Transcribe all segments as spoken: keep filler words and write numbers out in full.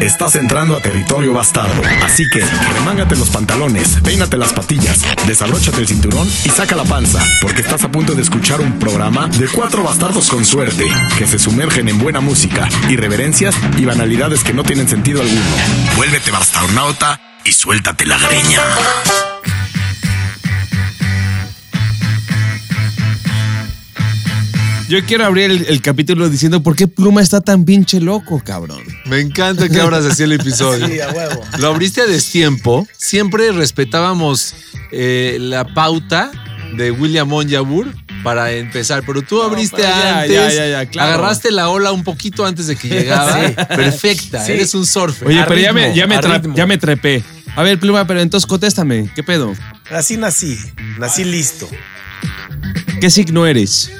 Estás entrando a territorio bastardo. Así que remángate los pantalones, peínate las patillas, desabróchate el cinturón y saca la panza, porque estás a punto de escuchar un programa de cuatro bastardos con suerte que se sumergen en buena música, irreverencias y banalidades que no tienen sentido alguno. Vuélvete bastarnauta y suéltate la greña. Yo quiero abrir el, el capítulo diciendo por qué Pluma está tan pinche loco, cabrón. Me encanta que abras así el episodio. Sí, a huevo. Lo abriste a destiempo. Siempre respetábamos eh, la pauta de William Monjabur para empezar, pero tú abriste no, pero ya, antes, ya, ya, ya, claro. Agarraste la ola un poquito antes de que llegara. Sí. Perfecta, sí. Eres un surfer. Oye, a pero ritmo, ya, me, ya, me tra- ya me trepé. A ver, Pluma, pero entonces contéstame, ¿qué pedo? Así nací, nací listo. ¿Qué signo eres?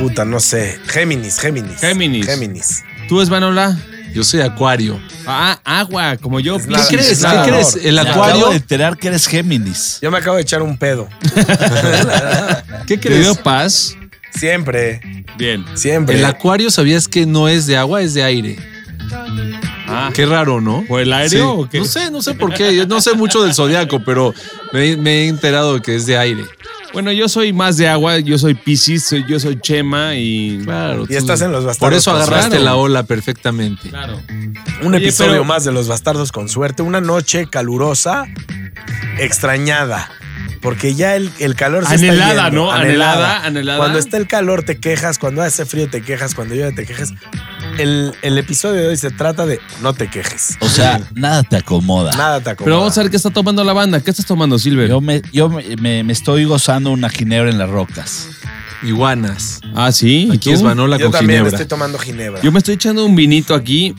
Puta, no sé. Géminis, Géminis. Géminis. Géminis. ¿Tú es Vanola? Yo soy acuario. Ah, agua, como yo. ¿Qué nada, crees? ¿Qué nada, crees? El acuario. Acabo de enterar que eres Géminis. Yo me acabo de echar un pedo. ¿Qué crees? ¿Te dio paz? Siempre. Bien. Siempre. El acuario, ¿sabías que no es de agua, es de aire? Ah. Qué raro, ¿no? ¿O el aire sí. o qué? No sé, no sé por qué. Yo no sé mucho del zodiaco, pero me, me he enterado que es de aire. Bueno, yo soy más de agua, yo soy Piscis, yo soy Chema y... Claro. Y estás en Los Bastardos. Por eso agarraste claro. la ola perfectamente. Claro. Un Oye, episodio pero... más de Los Bastardos con Suerte. Una noche calurosa, extrañada. Porque ya el, el calor se anhelada, está yendo. ¿No? Anhelada, ¿no? Anhelada, anhelada. Cuando está el calor te quejas, cuando hace frío te quejas, cuando llueve te quejas. El, el episodio de hoy se trata de no te quejes. O sea, nada te acomoda. Nada te acomoda. Pero vamos a ver qué está tomando la banda. ¿Qué estás tomando, Silver? Yo me, yo me, me, me estoy gozando una ginebra en las rocas. Iguanas. Ah, sí. Aquí es Vanola con ginebra. Yo también me estoy tomando ginebra. Yo me estoy echando un vinito aquí.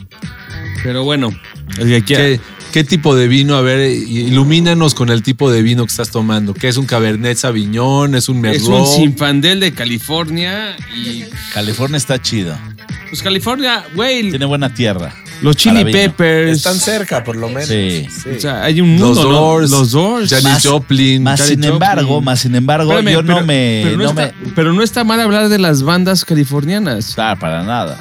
Pero bueno. El que quiera. ¿Qué, ¿Qué tipo de vino? A ver, ilumínanos con el tipo de vino que estás tomando. ¿Qué es un Cabernet Sauvignon? ¿Es un Merlot? Es un Zinfandel de California. Y California está chido. Pues California, güey. Tiene buena tierra. Los Chili Peppers. Están cerca, por lo menos. Sí. sí. O sea, hay un mundo. Los Doors. ¿No? Los Doors. Janis Joplin. Más Janis sin Joplin. embargo, más sin embargo, Espérame, yo pero, no, me, pero no, no está, me... Pero no está mal hablar de las bandas californianas. Claro, para nada.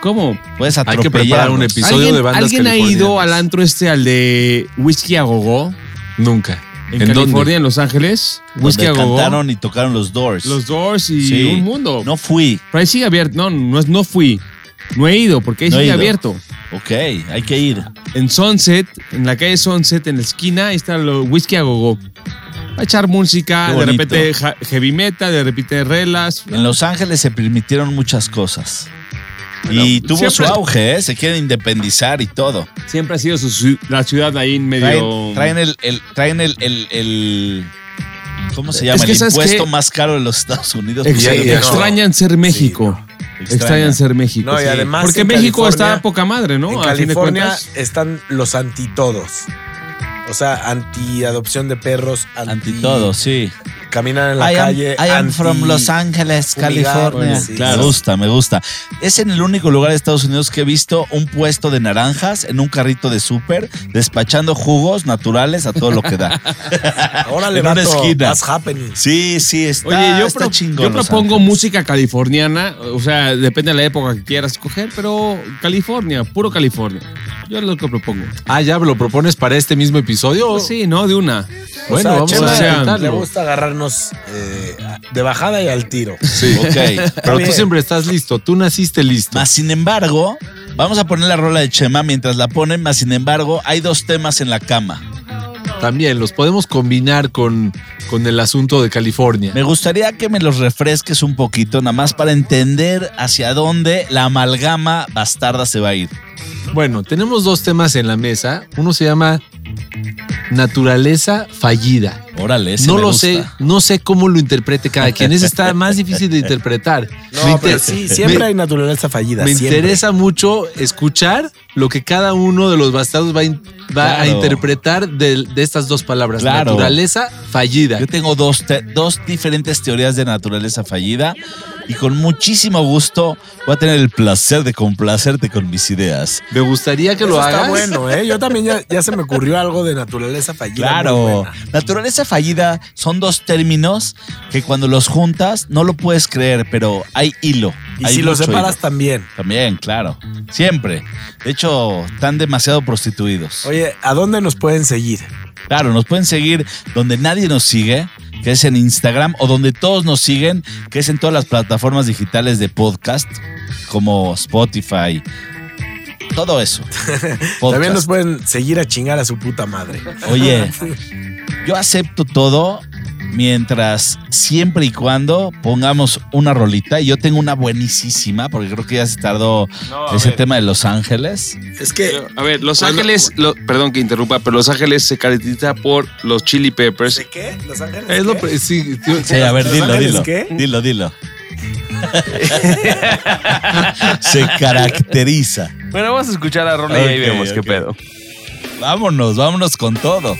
¿Cómo? Puedes atropellar. Hay que preparar un episodio de bandas californianas. ¿Alguien ha ido al antro este, al de Whisky a Go Go? Nunca. ¿En, ¿En California, dónde? En Los Ángeles? Whisky a Go Go. Cantaron y tocaron los Doors. Los Doors y sí. un mundo. No fui. Pero ahí sigue abierto. No, no, no fui. No he ido porque ahí no sigue abierto. Ok, hay que ir. En Sunset, en la calle Sunset, en la esquina, ahí está el Whisky a Go Go. Va a echar música, de repente heavy metal, de repente relas. En Los Ángeles se permitieron muchas cosas. Bueno, y tuvo siempre, su auge, ¿eh? Se quieren independizar y todo. Siempre ha sido su, la ciudad ahí en medio... Traen, traen, el, el, traen el, el, el... ¿Cómo se llama? Es que el impuesto que... más caro de los Estados Unidos. Ex- sí, extrañan no. ser México. Sí, no. Extrañan. Extrañan ser México. No, y además sí. Porque México California, está a poca madre, ¿no? En California a fin de están los antitodos. O sea, anti-adopción de perros. Anti, anti todo, sí. Caminar en la I am, calle. I am from Los Ángeles, California. Sí, claro. Me gusta, me gusta. Es en el único lugar de Estados Unidos que he visto un puesto de naranjas en un carrito de súper, despachando jugos naturales a todo lo que da. Ahora le va a Sí, sí, está, Oye, yo está pro, chingón. Yo propongo música californiana, o sea, depende de la época que quieras escoger, pero California, puro California. Yo es lo que propongo. Ah, ya lo propones para este mismo episodio. Pues sí, no, de una. Bueno, o sea, vamos Chema, a intentarlo. Le gusta agarrarnos Eh, de bajada y al tiro. Sí, ok. Pero tú siempre estás listo, tú naciste listo. Más sin embargo, vamos a poner la rola de Chema mientras la ponen. Más sin embargo, hay dos temas en la cama. También los podemos combinar con, con el asunto de California. Me gustaría que me los refresques un poquito, nada más para entender hacia dónde la amalgama bastarda se va a ir. Bueno, tenemos dos temas en la mesa. Uno se llama Naturaleza Fallida. Órale, ese no me lo gusta. sé, no sé cómo lo interprete cada quien. Ese está más difícil de interpretar. No, inter- pero sí, siempre me, hay naturaleza fallida. Me siempre. interesa mucho escuchar lo que cada uno de los bastardos va, in- va claro. a interpretar de, de estas dos palabras. Claro. Naturaleza fallida. Yo tengo dos, te- dos diferentes teorías de naturaleza fallida y con muchísimo gusto voy a tener el placer de complacerte con mis ideas. Me gustaría que Eso lo hagas. Está bueno, ¿eh? Yo también ya, ya se me ocurrió algo de naturaleza fallida. Claro. Naturaleza fallida son dos términos que cuando los juntas no lo puedes creer, pero hay hilo. Y hay si los separas hilo. también. También, claro. Siempre. De hecho, hecho, están demasiado prostituidos. Oye, ¿a dónde nos pueden seguir? Claro, nos pueden seguir donde nadie nos sigue, que es en Instagram, o donde todos nos siguen, que es en todas las plataformas digitales de podcast, como Spotify, todo eso. También nos pueden seguir a chingar a su puta madre. Oye, yo acepto todo mientras, siempre y cuando pongamos una rolita. Y yo tengo una buenísima, porque creo que ya se tardó no, ese ver. tema de Los Ángeles. Es que... Pero, a ver, Los Ángeles... Lo, perdón que interrumpa, pero Los Ángeles se caracteriza por los Chili Peppers. ¿De qué? ¿Los Ángeles es lo, qué? Sí, tío, sí, a ver, dilo, dilo. ¿Qué? Dilo, dilo. Se caracteriza. Bueno, vamos a escuchar a Ronnie, okay, y ahí vemos okay. qué pedo. Vámonos, vámonos con todo.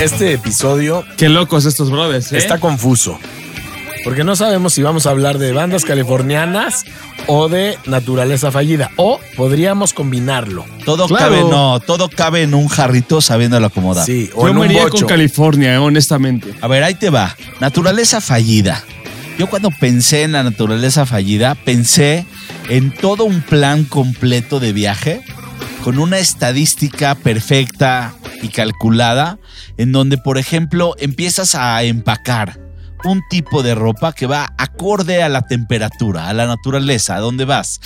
Este episodio... Qué locos estos brothers, ¿eh? Está confuso, porque no sabemos si vamos a hablar de bandas californianas o de naturaleza fallida, o podríamos combinarlo. Todo claro. cabe, no, todo cabe en un jarrito sabiéndolo acomodar. Sí, o yo en me un iría bocho. Con California, eh, honestamente. A ver, ahí te va. Naturaleza fallida. Yo cuando pensé en la naturaleza fallida, pensé en todo un plan completo de viaje, con una estadística perfecta y calculada, en donde, por ejemplo, empiezas a empacar un tipo de ropa que va acorde a la temperatura, a la naturaleza, a donde vas.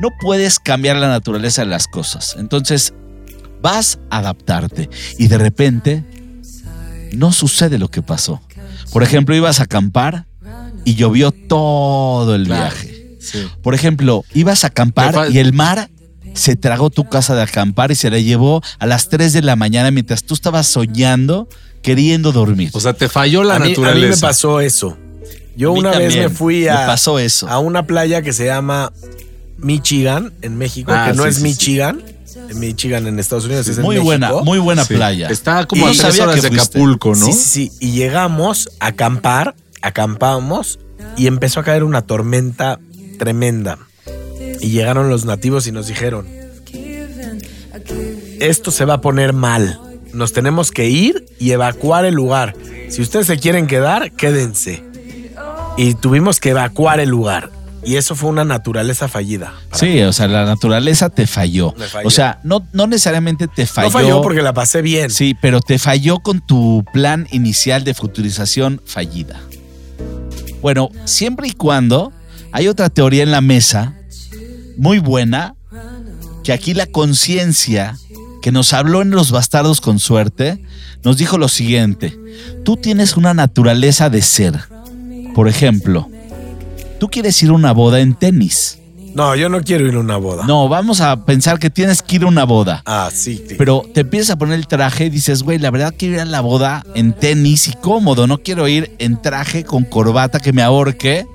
No puedes cambiar la naturaleza de las cosas. Entonces, vas a adaptarte. Y de repente, no sucede lo que pasó. Por ejemplo, ibas a acampar y llovió todo el viaje. Sí. Por ejemplo, ibas a acampar y el mar se tragó tu casa de acampar y se la llevó a las tres de la mañana mientras tú estabas soñando, queriendo dormir. O sea, te falló la a mí, naturaleza. A mí me pasó eso. Yo una vez me fui a, me pasó eso. a una playa que se llama Michigan, en México, ah, que no sí, es sí, Michigan. Sí. En Michigan, en Estados Unidos, sí, es en muy México. buena, muy buena sí. playa. Está como y a tres horas de Acapulco, ¿no? Sí, sí, sí. Y llegamos a acampar, acampamos y empezó a caer una tormenta tremenda. Y llegaron los nativos y nos dijeron: esto se va a poner mal. Nos tenemos que ir y evacuar el lugar. Si ustedes se quieren quedar, quédense. Y tuvimos que evacuar el lugar. Y eso fue una naturaleza fallida. Sí, mí. o sea, la naturaleza te falló. O sea, no, no necesariamente te falló. No falló porque la pasé bien. Sí, pero te falló con tu plan inicial de futurización fallida. Bueno, siempre y cuando hay otra teoría en la mesa, muy buena, que aquí la conciencia que nos habló en Los Bastardos con Suerte nos dijo lo siguiente: tú tienes una naturaleza de ser. Por ejemplo, tú quieres ir a una boda en tenis. No, yo no quiero ir a una boda. No, vamos a pensar que tienes que ir a una boda. Ah, sí, sí. Pero te empiezas a poner el traje y dices, güey, la verdad quiero ir a la boda en tenis y cómodo. No quiero ir en traje con corbata que me ahorque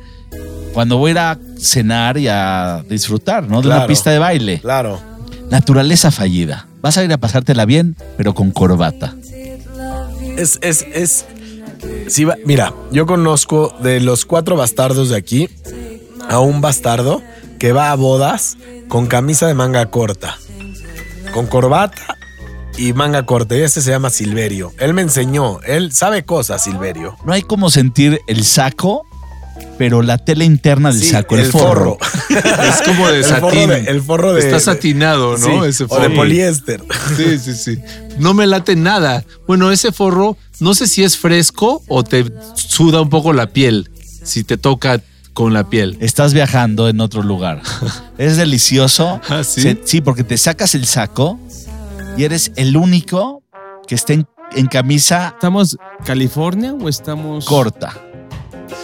cuando voy a ir a cenar y a disfrutar, ¿no? De claro, una pista de baile. Claro. Naturaleza fallida. Vas a ir a pasártela bien, pero con corbata. Es, es, es... Sí, mira, yo conozco de los cuatro bastardos de aquí a un bastardo que va a bodas con camisa de manga corta, con corbata y manga corta. Y ese se llama Silverio. Él me enseñó, él sabe cosas, Silverio. No hay como sentir el saco, pero la tela interna del sí, saco, el, el forro. forro. Es como de satín. El forro de, el forro de está satinado, ¿no? Sí, ese forro. O de poliéster. Sí, sí, sí. No me late nada. Bueno, ese forro, no sé si es fresco o te suda un poco la piel, si te toca con la piel. Estás viajando en otro lugar. Es delicioso. ¿Ah, sí? Se, sí, porque te sacas el saco y eres el único que esté en, en camisa. ¿Estamos California o estamos...? Corta.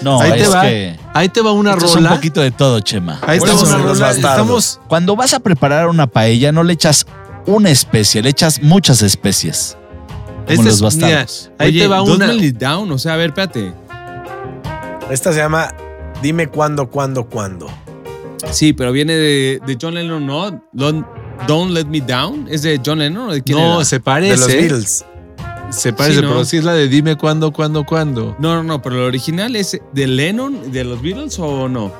No, ahí te, va, que, ahí te va una rola. Es un poquito de todo, Chema. Ahí está una rola. Estamos... Cuando vas a preparar una paella, no le echas una especie, le echas muchas especies. Como este Los Bastardos. Mira, ahí Oye, te va una. Down, o sea, a ver, espérate. Esta se llama Dime Cuándo, Cuándo, Cuándo. Sí, pero viene de, de John Lennon, ¿no? Don't Let Me Down. ¿Es de John Lennon o de quién No, era? Se parece. De los Beatles. Se parece, sí, ¿no? Pero sí es la de Dime Cuándo, Cuándo, Cuándo. No, no, no, pero lo original es de Lennon, de los Beatles o no.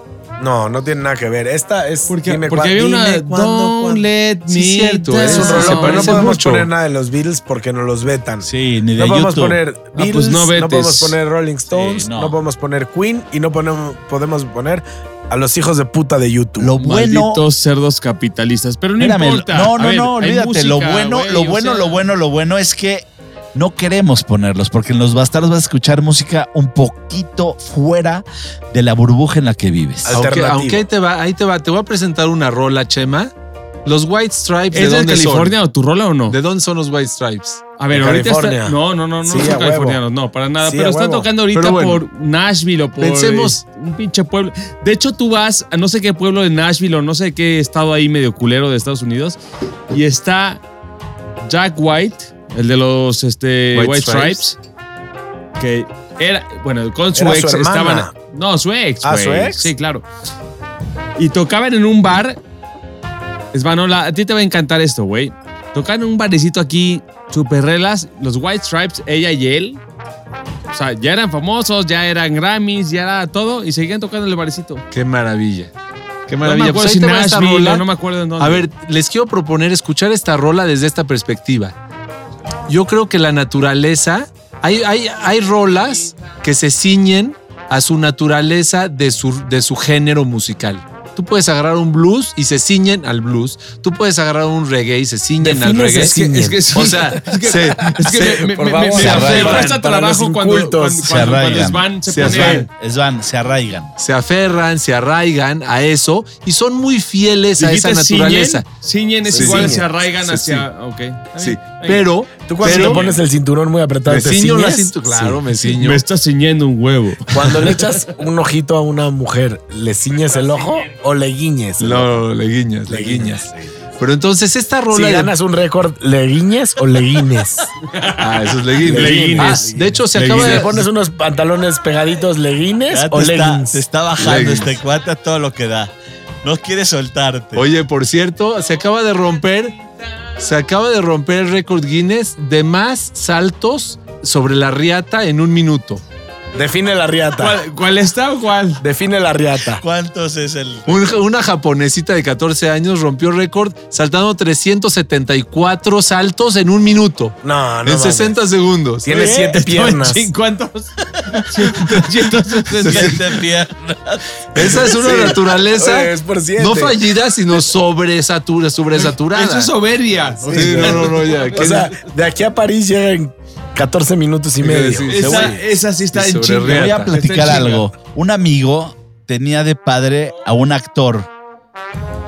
No, no tiene nada que ver. Esta es porque, Dime Cuándo. Porque cuan, había una Don't Let Me. Sí, cierto, es un rollo, pero no podemos mucho. poner nada de los Beatles porque nos los vetan. Sí, ni de no YouTube. Podemos poner Beatles, ah, pues no, no podemos poner Rolling Stones, sí, no. no podemos poner Queen y no ponemos, podemos poner a los hijos de puta de YouTube. Lo bueno, malditos cerdos capitalistas, pero no mírame, importa. No, no, ver, no, olvídate. Música, lo bueno, wey, lo bueno, o sea, lo bueno, lo bueno es que no queremos ponerlos porque en Los Bastardos vas a escuchar música un poquito fuera de la burbuja en la que vives. Aunque, aunque ahí te va, ahí te va. Te voy a presentar una rola, Chema. Los White Stripes. ¿Es de, dónde de California son? O tu rola o no? ¿De dónde son los White Stripes? A ver, de ahorita California. Está, no, no, no, no sí, son californianos, huevo. No, para nada. Sí, pero están huevo. Tocando ahorita bueno, por Nashville o por pensemos, eh, un pinche pueblo. De hecho, tú vas a no sé qué pueblo de Nashville o no sé qué estado ahí medio culero de Estados Unidos y está Jack White, el de los este, White, White Stripes. Stripes, que era, bueno, con su era ex su estaban... No, su ex, güey. ¿Ah, su ex? Sí, claro. Y tocaban en un bar. Es Vanola, a ti te va a encantar esto, güey. Tocaban en un barecito aquí, super relas, los White Stripes, ella y él. O sea, ya eran famosos, ya eran Grammys, ya era todo, y seguían tocando en el barecito. Qué maravilla. Qué maravilla. No me acuerdo, pues ahí si Nashville, rola. No me acuerdo en dónde. A ver, les quiero proponer escuchar esta rola desde esta perspectiva. Yo creo que la naturaleza, hay, hay, hay rolas que se ciñen a su naturaleza de su, de su género musical. Tú puedes agarrar un blues y se ciñen al blues. Tú puedes agarrar un reggae y se ciñen al reggae. Es que, es que sí, o sea, es que, se, es que se, me, me, me, me, me cuesta trabajo cuando, cuando, cuando, cuando, cuando es van, se, se ponen. Es van, se arraigan. Se aferran, se arraigan a eso y son muy fieles a esa naturaleza. Ciñen, ciñen es sí, igual, ciñen, se arraigan se hacia. Sí. Okay, ahí, sí. Ahí. Pero Tú cuando pero, te pones el cinturón muy apretado, me te ciño la cinturón. Claro, sí. me ciño. Me estás ciñendo un huevo. Cuando le echas un ojito a una mujer, ¿le ciñes el ojo o le guiñes? No, le guiñas, le, le guiñas. guiñas. Pero entonces esta rola... Si ganas un récord, ¿le guiñes o le guines? Ah, eso es le guines. Le guines. Ah, de hecho, se le acaba guines. de... pones unos pantalones pegaditos, ¿le guines o le guines? Te está bajando este cuate a todo lo que da. No quiere soltarte. Oye, por cierto, se acaba de romper... Se acaba de romper el récord Guinness de más saltos sobre la riata en un minuto. Define la riata. ¿Cuál, cuál está o cuál? Define la riata. ¿Cuántos es el...? Una, una japonesita de catorce años rompió récord saltando trescientos setenta y cuatro saltos en un minuto. No, no. En sesenta mames. Segundos. Tiene siete ¿Eh? piernas. ¿Cuántos? trescientos setenta y siete piernas. Esa es una sí. naturaleza Oye, es por no fallida, sino sobresatura, sobresaturada. Eso es soberbia. Sí, sí, no, no, no. Ya. O sea, de aquí a París llegan... catorce minutos y medio. Sí, sí, esa, esa sí está en chinga. Voy a platicar algo. Un amigo tenía de padre a un actor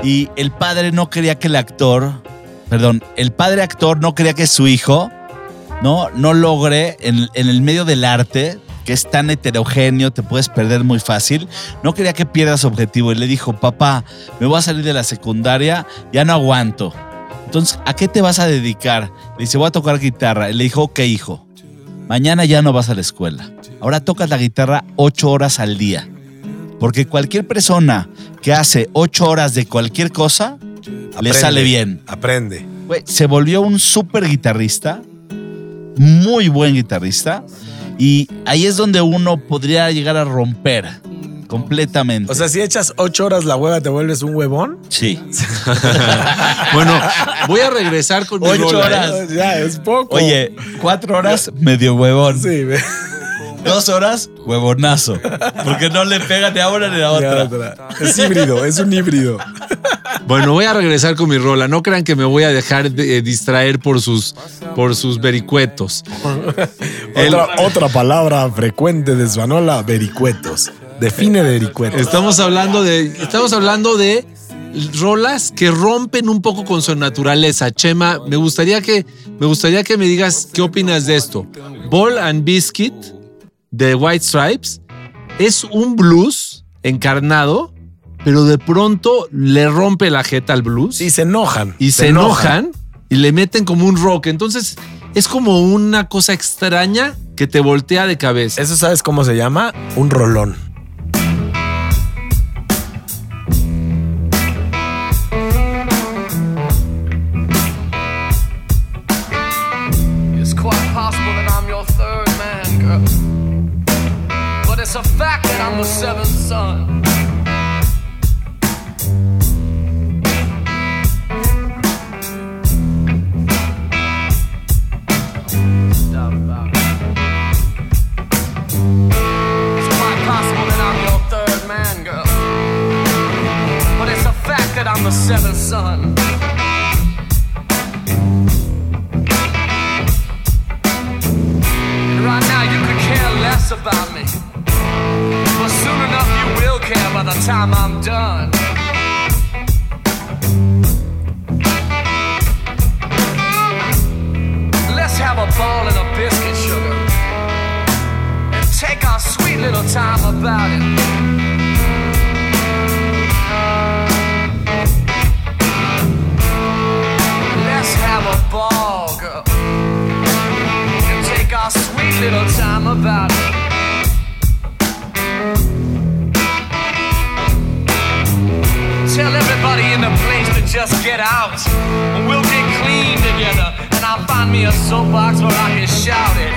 y el padre no quería que el actor, perdón, el padre actor no quería que su hijo no, no logre en, en el medio del arte, que es tan heterogéneo, te puedes perder muy fácil, no quería que pierdas objetivo y le dijo, papá, me voy a salir de la secundaria, ya no aguanto. Entonces, ¿a qué te vas a dedicar? Le dice, voy a tocar guitarra. Y le dijo, ok, hijo, mañana ya no vas a la escuela. Ahora tocas la guitarra ocho horas al día. Porque cualquier persona que hace ocho horas de cualquier cosa, aprende, le sale bien. Aprende. Se volvió un súper guitarrista, muy buen guitarrista. Y ahí es donde uno podría llegar a romper completamente. O sea, si echas ocho horas la hueva, ¿te vuelves un huevón? Sí. Bueno, voy a regresar con ocho mi rola. Horas. Ya, es poco. Oye, cuatro horas, medio huevón. Sí. Me... Dos horas, huevonazo. Porque no le pega ni a una ni a otra. otra. Es híbrido, es un híbrido. Bueno, voy a regresar con mi rola. No crean que me voy a dejar de, eh, distraer por sus, por sus vericuetos. El... otra, otra palabra frecuente de Vanola, vericuetos. Define vericuetos. Estamos hablando de estamos hablando de rolas que rompen un poco con su naturaleza. Chema, me gustaría que me gustaría que me digas qué opinas de esto. Ball and Biscuit de White Stripes es un blues encarnado, pero de pronto le rompe la jeta al blues y se enojan y se, se enojan, enojan y le meten como un rock. Entonces es como una cosa extraña que te voltea de cabeza. Eso, ¿sabes cómo se llama? Un rolón. The seventh son. Stop about it. It's quite possible that I'm your third man, girl. But it's a fact that I'm the seventh son. And right now you could care less about me. But soon enough you will care by the time I'm done. Let's have a ball and a biscuit, sugar, and take our sweet little time about it. Let's have a ball, girl, and take our sweet little time about it. Tell everybody in the place to just get out, and we'll get clean together, and I'll find me a soapbox where I can shout it.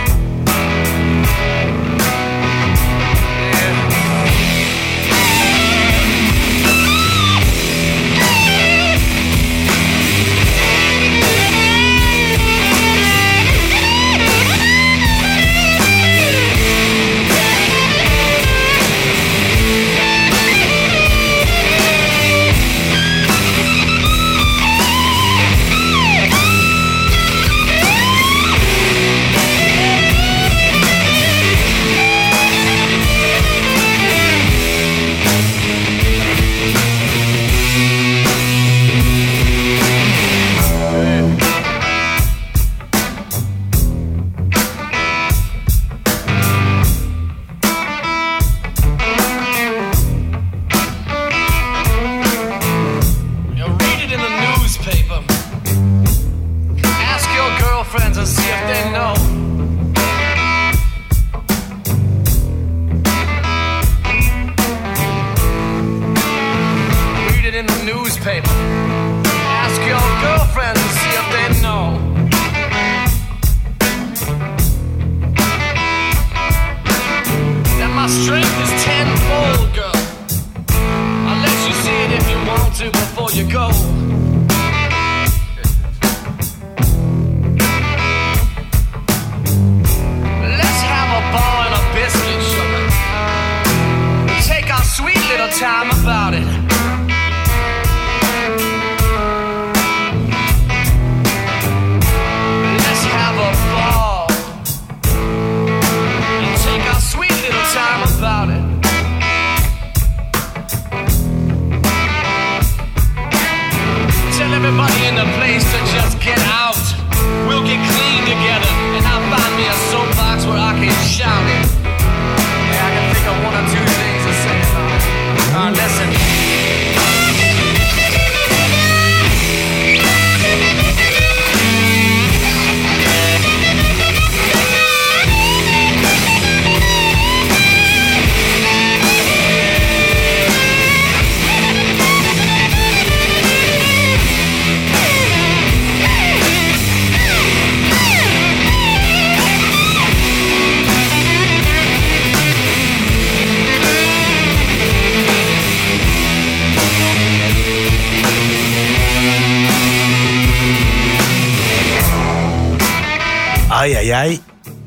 ay, ay.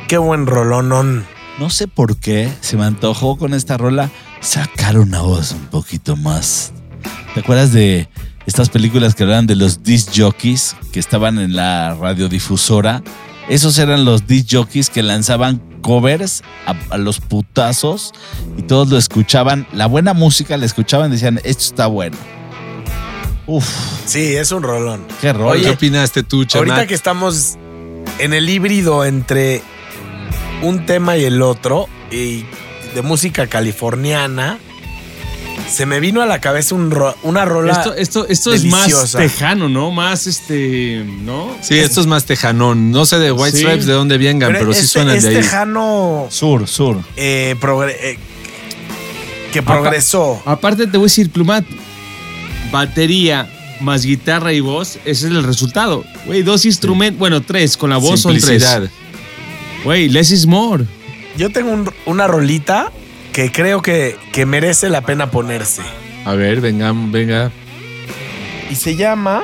Qué buen rolón. No sé por qué se me antojó con esta rola sacar una voz un poquito más. ¿Te acuerdas de estas películas que hablaban de los disc jockeys que estaban en la radiodifusora? Esos eran los disc jockeys que lanzaban covers a, a los putazos y todos lo escuchaban. La buena música la escuchaban y decían, esto está bueno. Uf. Sí, es un rolón. Qué rolón. Oye, ¿qué opinaste tú, Chema? Ahorita que estamos en el híbrido entre un tema y el otro, y de música californiana, se me vino a la cabeza un ro- una rola. Esto, esto, esto deliciosa. Es más tejano, ¿no? Más este, ¿no? Sí, esto es más tejanón. No sé de White Stripes sí. de dónde vengan, pero, pero este, sí suenan de ahí. Es tejano. Sur, sur. Eh, progre- eh, que progresó. Apa- aparte te voy a decir, Plumat, batería más guitarra y voz, ese es el resultado. Güey, dos instrumentos, sí. bueno, tres, con la voz son tres. Güey, less is more. Yo tengo un, una rolita que creo que, que merece la pena ponerse. A ver, venga, venga. Y se llama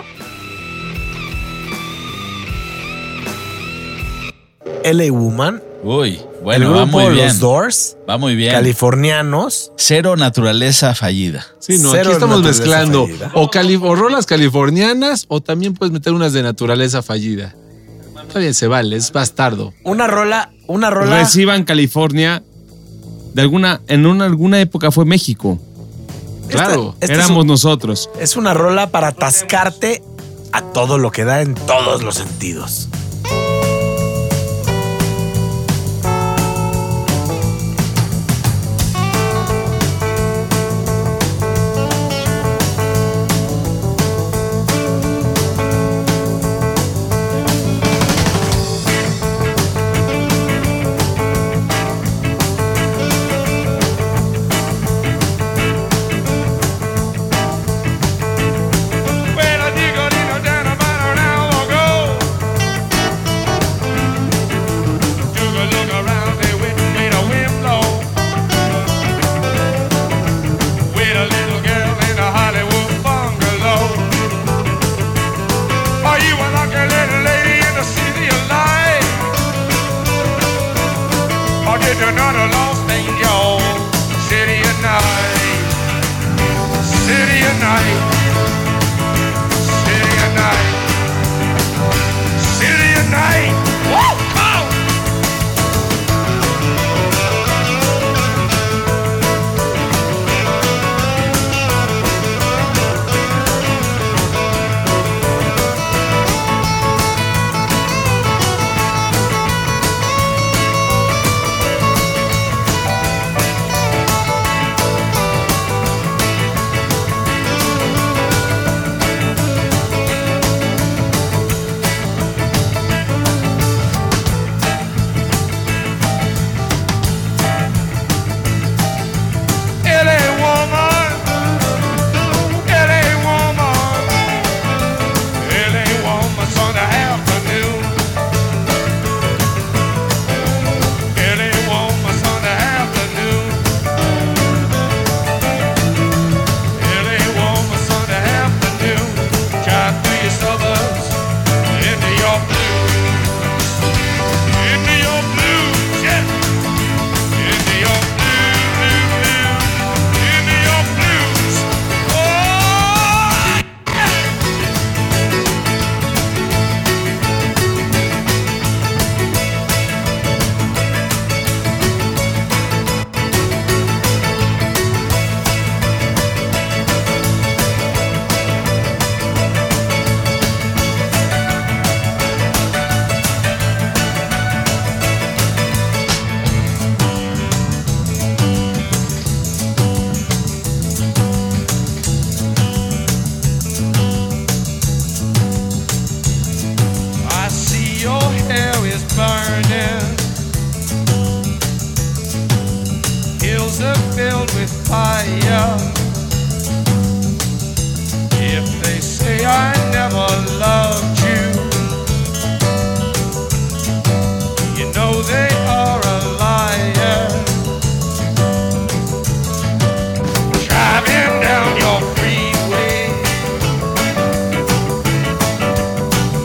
L A Woman. Uy, bueno, el grupo, va muy bien. Los Doors. Va muy bien. Californianos. Cero naturaleza fallida. Sí, no, cero aquí estamos mezclando o, cali- o rolas californianas o también puedes meter unas de naturaleza fallida. Está bien, se vale, es bastardo. Una rola, una rola. Reciban California. De alguna, en una, alguna época fue México. Esta, claro, esta éramos un, nosotros. Es una rola para atascarte a todo lo que da en todos los sentidos.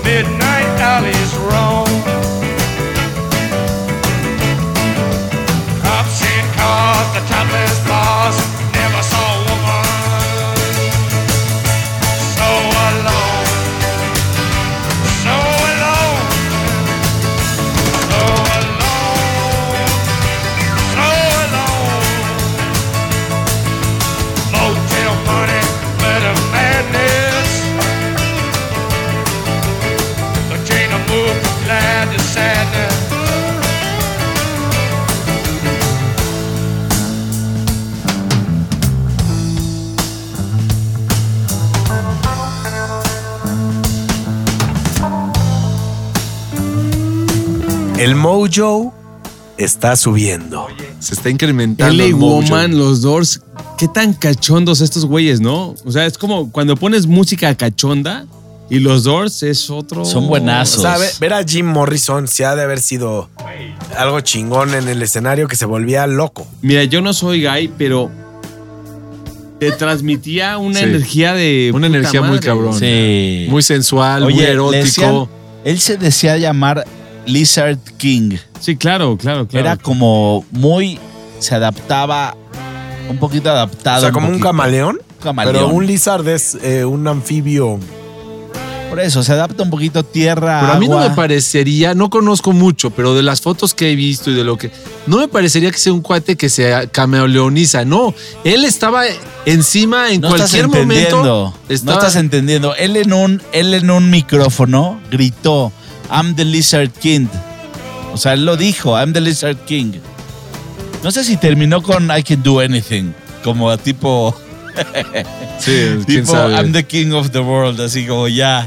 Midnight alley's wrong. El mojo está subiendo. Oye, se está incrementando L A el mojo. Woman, los Doors, qué tan cachondos estos güeyes, ¿no? O sea, es como cuando pones música cachonda y los Doors es otro... Son buenazos. O sea, ver, ver a Jim Morrison se ha de haber sido algo chingón en el escenario que se volvía loco. Mira, yo no soy gay, pero te transmitía una sí. energía de... Una energía madre. Muy cabrón. Sí. Muy sensual, oye, muy erótico. Decían, él se decía llamar... Lizard King. Sí, claro, claro, claro. Era como muy... Se adaptaba... Un poquito adaptado. O sea, como un, un camaleón. camaleón. Pero un lizard es eh, un anfibio. Por eso, se adapta un poquito a tierra, pero agua. A mí no me parecería... No conozco mucho, pero de las fotos que he visto y de lo que... No me parecería que sea un cuate que se camaleoniza. No, él estaba encima en no cualquier estás momento. Estaba... No estás entendiendo. Él en un, él en un micrófono gritó... I'm the Lizard King. O sea, él lo dijo, I'm the Lizard King. No sé si terminó con I can do anything, como tipo sí, tipo quién sabe. I'm the king of the world, así como ya.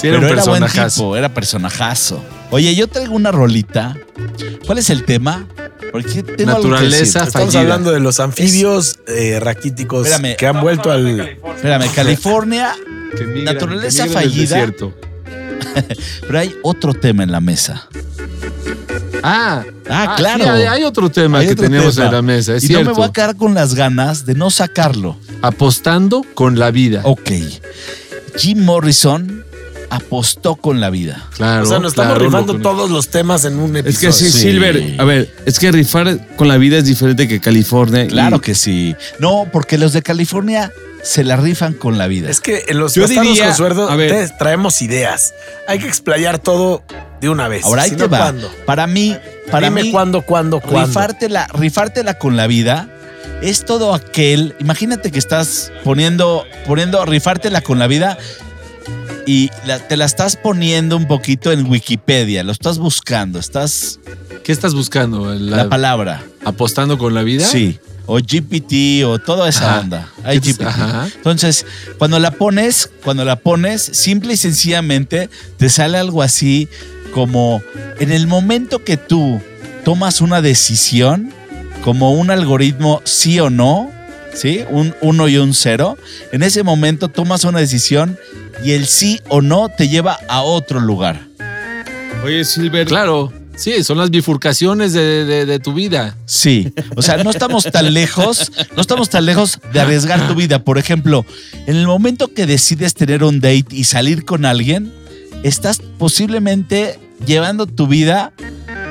Sí, era pero un personajazo, era personajazo. Oye, yo traigo una rolita. ¿Cuál es el tema? Porque tengo naturaleza fallida. Estamos hablando de los anfibios eh, raquíticos espérame, que han vuelto al California. Espérame, California, que migran, naturaleza que fallida. Pero hay otro tema en la mesa. Ah, ah claro. Sí, hay, hay otro tema hay que otro tenemos tema. En la mesa. Es y cierto. No me voy a quedar con las ganas de no sacarlo. Apostando con la vida. Ok. Jim Morrison apostó con la vida. Claro. O sea, nos claro, estamos rifando lo todos los temas en un episodio. Es que sí, sí, Silver. A ver, es que rifar con la vida es diferente que California. Claro y... que sí. No, porque los de California. Se la rifan con la vida. Es que en los bastardos con suerte traemos ideas. Hay que explayar todo de una vez. Ahora ahí te va. ¿Cuándo? Para mí, para Dime mí, cuándo, cuándo, cuándo. Rifártela, rifártela con la vida es todo aquel. Imagínate que estás poniendo, poniendo rifártela con la vida y la, te la estás poniendo un poquito en Wikipedia. Lo estás buscando. Estás. ¿Qué estás buscando? La, la palabra. ¿Apostando con la vida? Sí. O G P T o toda esa ajá. onda. Hay G P T. Ajá. Entonces, cuando la pones, cuando la pones, simple y sencillamente te sale algo así como en el momento que tú tomas una decisión, como un algoritmo sí o no, ¿sí? Un uno y un cero, en ese momento tomas una decisión y el sí o no te lleva a otro lugar. Oye, Silver. Claro. Sí, son las bifurcaciones de, de, de tu vida. Sí, o sea, no estamos tan lejos, no estamos tan lejos de arriesgar tu vida. Por ejemplo, en el momento que decides tener un date y salir con alguien, estás posiblemente llevando tu vida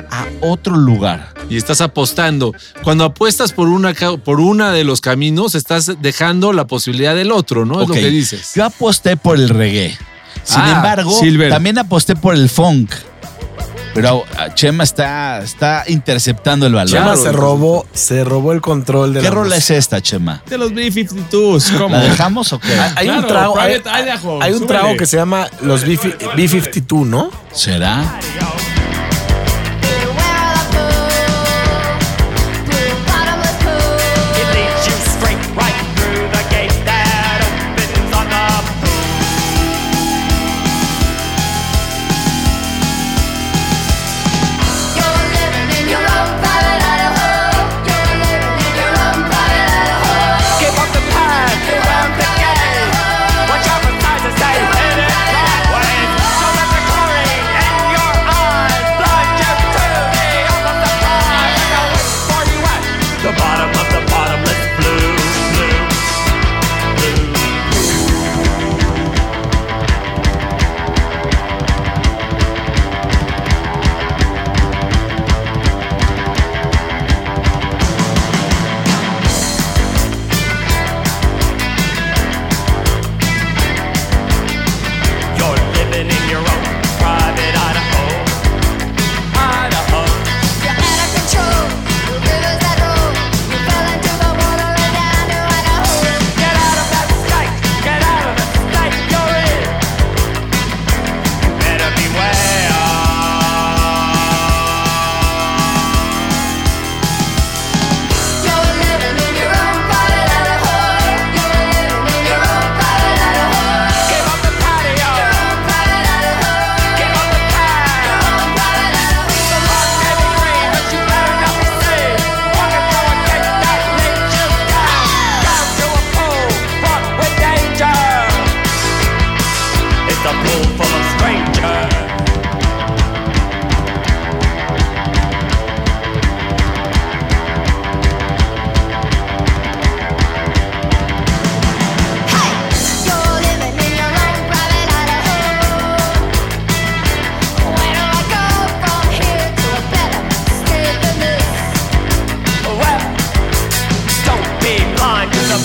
a otro lugar. Y estás apostando. Cuando apuestas por una, por una de los caminos, estás dejando la posibilidad del otro, ¿no? Es okay. Lo que dices. Yo aposté por el reggae. Sin ah, embargo, Silver. También aposté por el funk. Pero Chema está, está interceptando el balón. Chema se robó, se robó el control de la... ¿Qué rola es esta, Chema? De los B cincuenta y dos. ¿Cómo? ¿La dejamos o qué? Hay claro, un trago, hay, hay un trago que se llama los B cincuenta y dos, ¿no? ¿Será?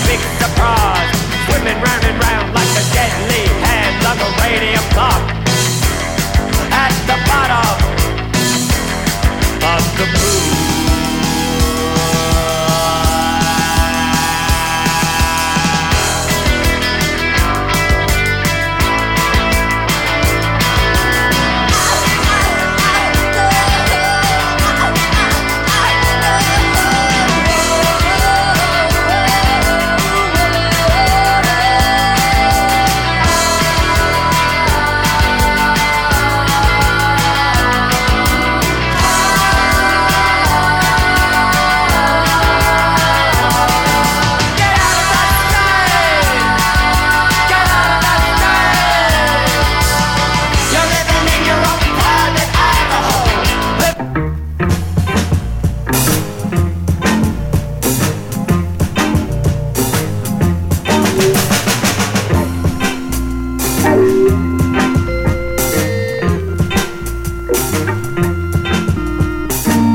big surprise, swimming round and round like a deadly hand on a radium clock at the bottom of the pool.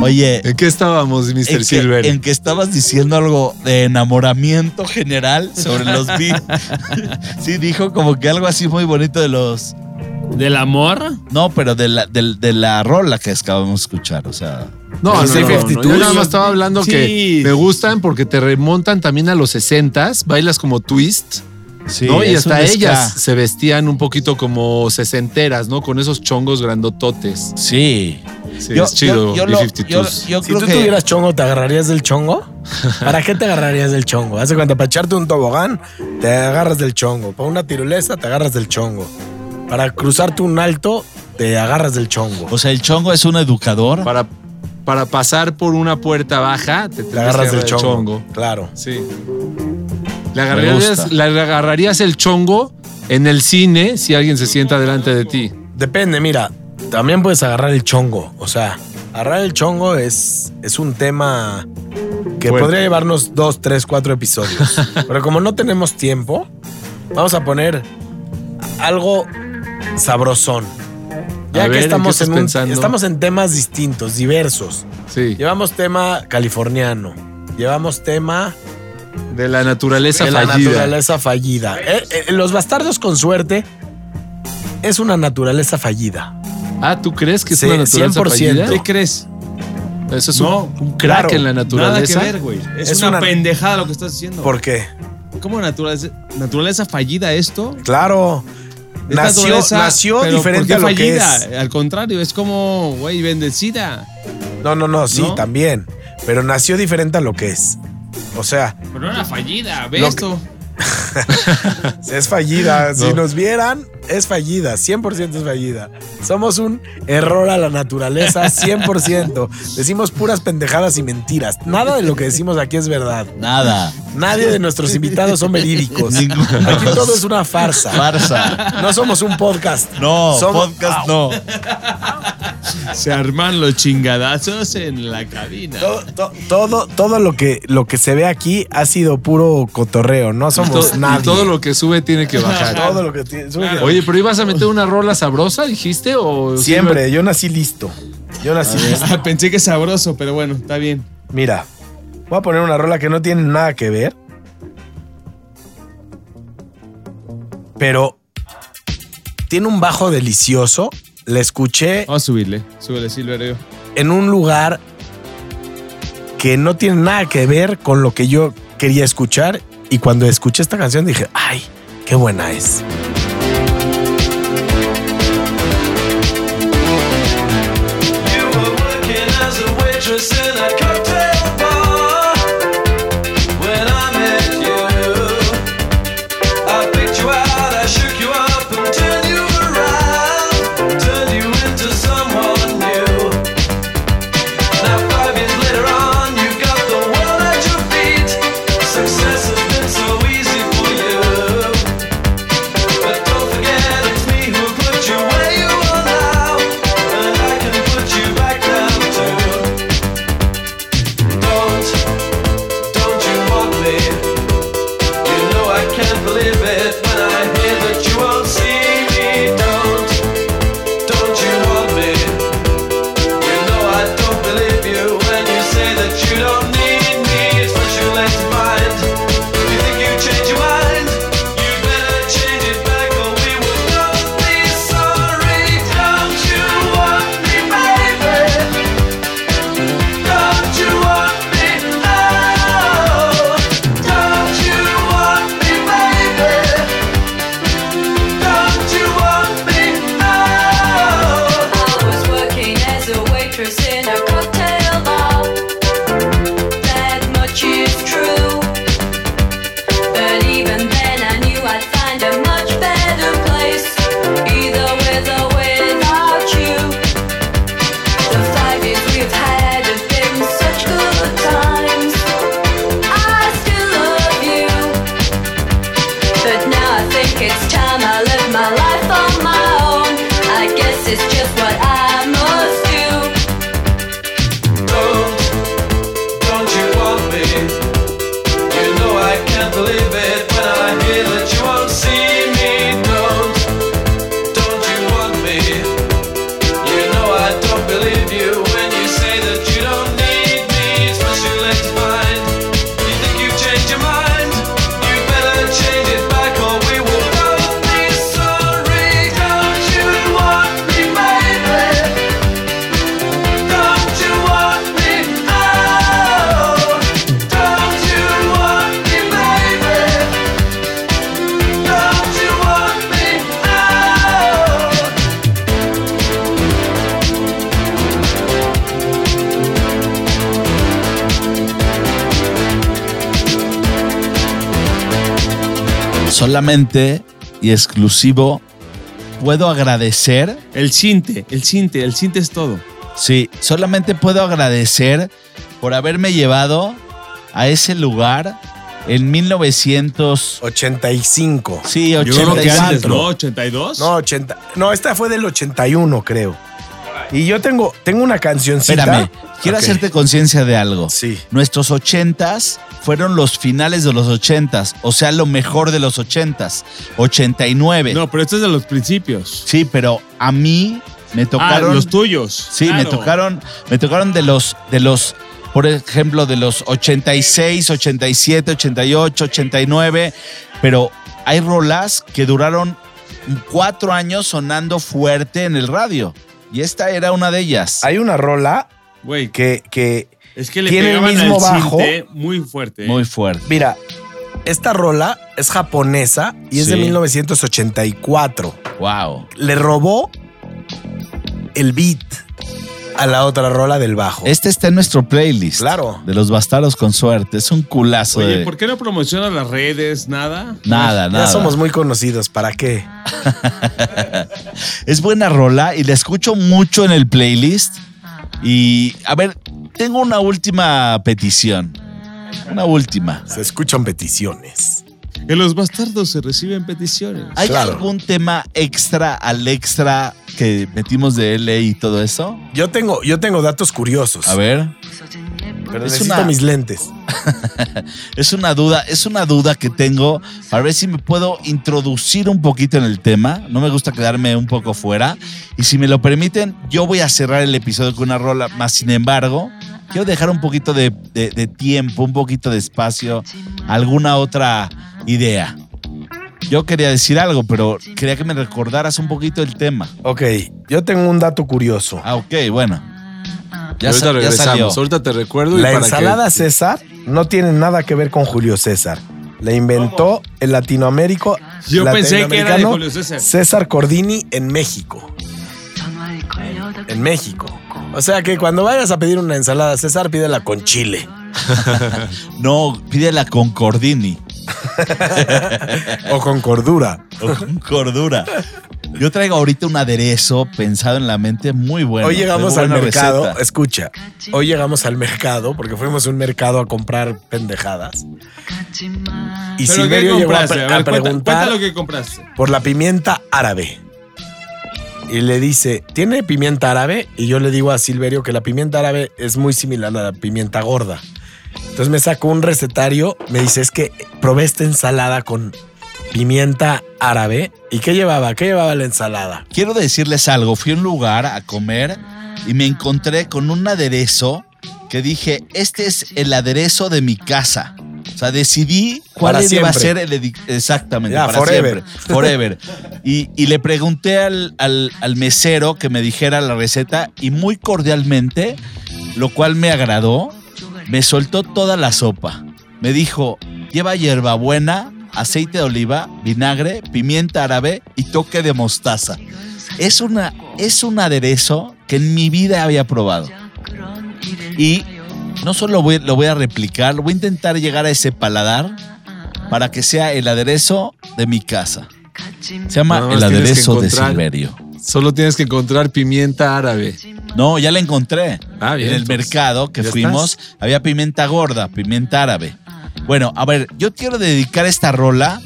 Oye, ¿en qué estábamos, mister Silver? En que estabas diciendo algo de enamoramiento general sobre los Beatles. Sí, dijo como que algo así muy bonito de los... ¿Del amor? No, pero de la, de, de la rola que acabamos de escuchar, o sea... No, no, B cincuenta y dos. No, yo nada más estaba hablando sí. que me gustan porque te remontan también a los sesentas, bailas como twist... Sí, ¿no? Y hasta ellas se vestían un poquito como sesenteras, ¿no? Con esos chongos grandototes. Sí. Sí, yo, es chido. Yo, yo lo, yo, yo si tú que... tuvieras chongo, ¿te agarrarías del chongo? ¿Para qué te agarrarías del chongo? Hace cuenta, para echarte un tobogán, te agarras del chongo. Para una tirolesa, te agarras del chongo. Para cruzarte un alto, te agarras del chongo. O sea, ¿el chongo es un educador? Para... Para pasar por una puerta baja, te, te agarras del chongo. chongo. Claro. Sí. Le agarrarías, le agarrarías el chongo en el cine si alguien se sienta delante de ti. Depende, mira, también puedes agarrar el chongo. O sea, agarrar el chongo es, es un tema que bueno. podría llevarnos dos, tres, cuatro episodios. Pero como no tenemos tiempo, vamos a poner algo sabrosón. Ya a que ver, estamos, en un, estamos en temas distintos, diversos. Sí. Llevamos tema californiano, llevamos tema... De la naturaleza de fallida. De la naturaleza fallida. Eh, eh, Los Bastardos con Suerte es una naturaleza fallida. Ah, ¿tú crees que es sí, una naturaleza cien por ciento fallida? ¿Qué crees? Eso es no, un, un crack claro, en la naturaleza. Nada que ver, güey. Es, es una, una pendejada lo que estás diciendo. ¿Por qué? ¿Cómo naturaleza, naturaleza fallida esto? Claro. Nació, nació diferente a lo que es. Al contrario, es como, güey, bendecida. No, no, no, sí, ¿no? También. Pero nació diferente a lo que es. O sea... Pero no era fallida, ve esto. Que... es fallida. Si no. nos vieran, es fallida. cien por ciento es fallida. Somos un error a la naturaleza, cien por ciento. Decimos puras pendejadas y mentiras. Nada de lo que decimos aquí es verdad. Nada. Nadie de nuestros invitados son verídicos. Ninguno. Aquí todo es una farsa. Farsa. No somos un podcast. No, somos... podcast no. Se arman los chingadazos en la cabina. Todo, to, todo, todo lo que lo que se ve aquí ha sido puro cotorreo. No somos to, nadie. Todo lo que sube tiene que bajar. Todo lo que tiene, sube claro. que... Oye, pero ibas a meter una rola sabrosa, dijiste, o siempre. Sirve? Yo nací listo. Yo nací listo. Pensé que sabroso, pero bueno, está bien. Mira, voy a poner una rola que no tiene nada que ver, pero tiene un bajo delicioso. La escuché. Vamos a subirle. Súbele, Silverio. En un lugar que no tiene nada que ver con lo que yo quería escuchar. Y cuando escuché esta canción dije, ¡ay, qué buena es! Solamente y exclusivo puedo agradecer el cinte, el cinte, el cinte es todo. Sí, solamente puedo agradecer por haberme llevado a ese lugar en mil novecientos ochenta y cinco. Sí, ochenta y cuatro. ¿No? ¿ochenta y dos? No, ochenta. No, esta fue del ochenta y uno, creo. Y yo tengo tengo una cancioncita. Espérame, quiero okay. hacerte conciencia de algo. Sí. Nuestros ochentas fueron los finales de los ochentas, o sea, lo mejor de los ochentas. ochenta y nueve. No, pero esto es de los principios. Sí, pero a mí me tocaron. Ah, los tuyos. Sí, claro. me tocaron, me tocaron de los, de los, por ejemplo, de los ochenta y seis, ochenta y siete, ochenta y ocho, ochenta y nueve. Pero hay rolas que duraron cuatro años sonando fuerte en el radio. Y esta era una de ellas. Hay una rola wey, que, que, es que le tiene el mismo bajo. Muy fuerte. Eh. Muy fuerte. Mira, esta rola es japonesa y sí. es de mil novecientos ochenta y cuatro. Wow. Le robó el beat a la otra rola del bajo. Este está en nuestro playlist. Claro. De Los Bastardos con Suerte. Es un culazo. Oye, de... ¿por qué no promocionas las redes? ¿Nada? Nada, pues, nada. Ya somos muy conocidos. ¿Para qué? Es buena rola y la escucho mucho en el playlist. Y, a ver, tengo una última petición. Una última. Se escuchan peticiones. En Los Bastardos se reciben peticiones. ¿Hay claro. algún tema extra al extra que metimos de L A y todo eso? Yo tengo, yo tengo datos curiosos. A ver. Pero es necesito una... mis lentes. es una duda, es una duda que tengo para ver si me puedo introducir un poquito en el tema. No me gusta quedarme un poco fuera. Y si me lo permiten, yo voy a cerrar el episodio con una rola. Más sin embargo, quiero dejar un poquito de, de, de tiempo, un poquito de espacio, alguna otra idea. Yo quería decir algo, pero quería que me recordaras un poquito el tema. Ok, yo tengo un dato curioso. Ah, ok, bueno. Ya ahorita regresamos, ahorita te recuerdo. La ensalada que... César no tiene nada que ver con Julio César. La inventó ¿Cómo? el latinoamérico Yo pensé que era de Julio César. César Cordini en México. En México. O sea que cuando vayas a pedir una ensalada César, pídela con chile. No, pídela con Cordini. O con cordura. O con cordura. Yo traigo ahorita un aderezo pensado en la mente muy bueno. Hoy llegamos al mercado, receta. escucha, hoy llegamos al mercado porque fuimos a un mercado a comprar pendejadas. Y Silverio llegó a, a, a ver, preguntar cuenta lo que compraste. Por la pimienta árabe. Y le dice, ¿tiene pimienta árabe? Y yo le digo a Silverio que la pimienta árabe es muy similar a la pimienta gorda. Entonces me sacó un recetario, me dice, es que probé esta ensalada con... pimienta árabe. ¿Y qué llevaba? ¿Qué llevaba la ensalada? Quiero decirles algo. Fui a un lugar a comer y me encontré con un aderezo que dije, este es el aderezo de mi casa. O sea, decidí cuál para iba siempre. a ser el edi- exactamente ya, para forever. siempre. Forever. Y, y le pregunté al, al, al mesero que me dijera la receta y muy cordialmente, lo cual me agradó, me soltó toda la sopa. Me dijo, lleva hierbabuena, aceite de oliva, vinagre, pimienta árabe y toque de mostaza. Es una, es un aderezo que en mi vida había probado. Y no solo voy, lo voy a replicar, voy a intentar llegar a ese paladar para que sea el aderezo de mi casa. Se llama el aderezo de Silverio. Solo tienes que encontrar pimienta árabe. No, ya la encontré. Ah, bien, en el entonces, mercado que fuimos estás? había pimienta gorda, pimienta árabe. Bueno, a ver, yo quiero dedicar esta rola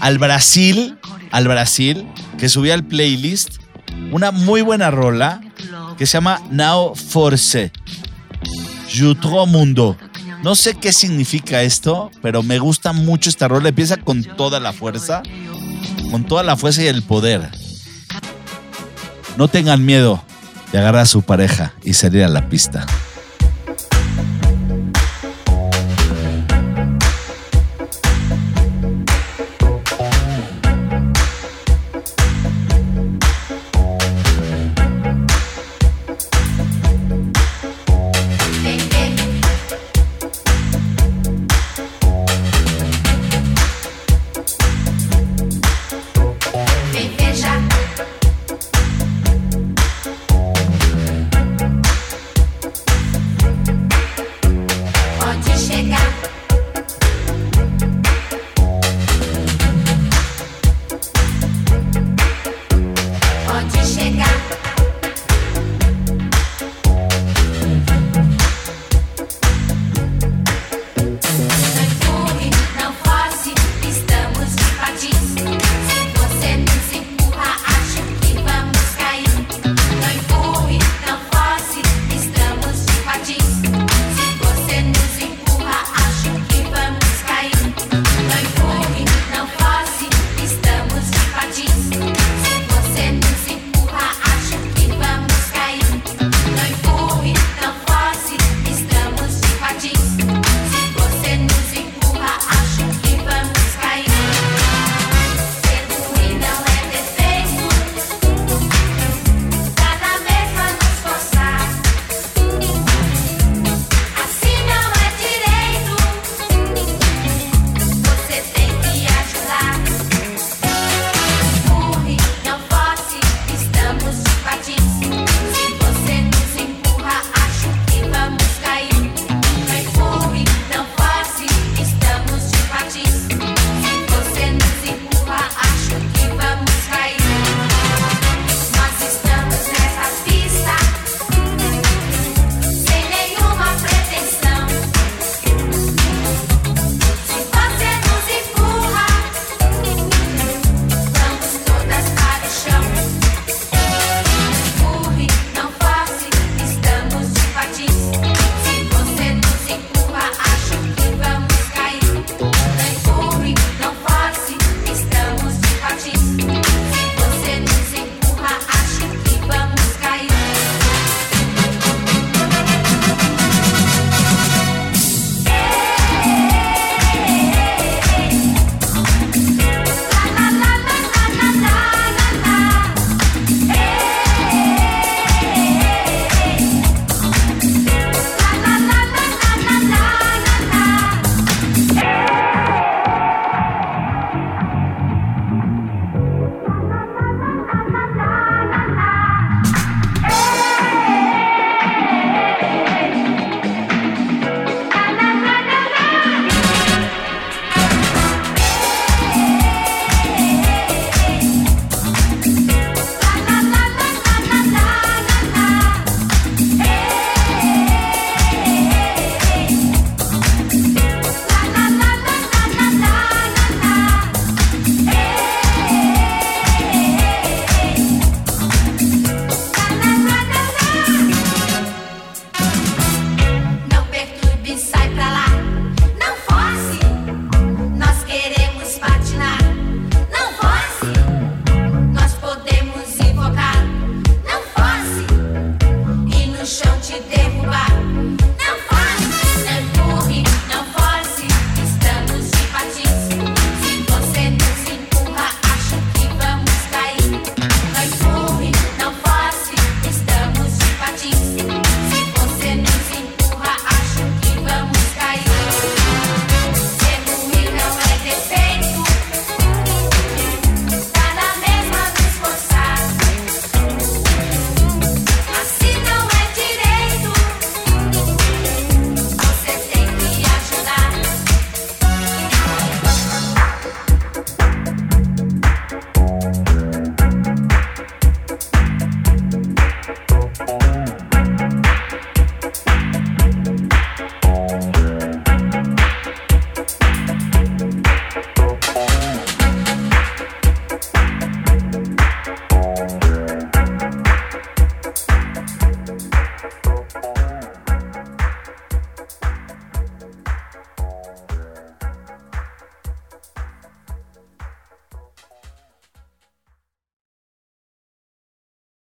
al Brasil, al Brasil, que subí al playlist, una muy buena rola que se llama Now Force, Jutro Mundo. No sé qué significa esto, pero me gusta mucho esta rola. Empieza con toda la fuerza, con toda la fuerza y el poder. No tengan miedo de agarrar a su pareja y salir a la pista.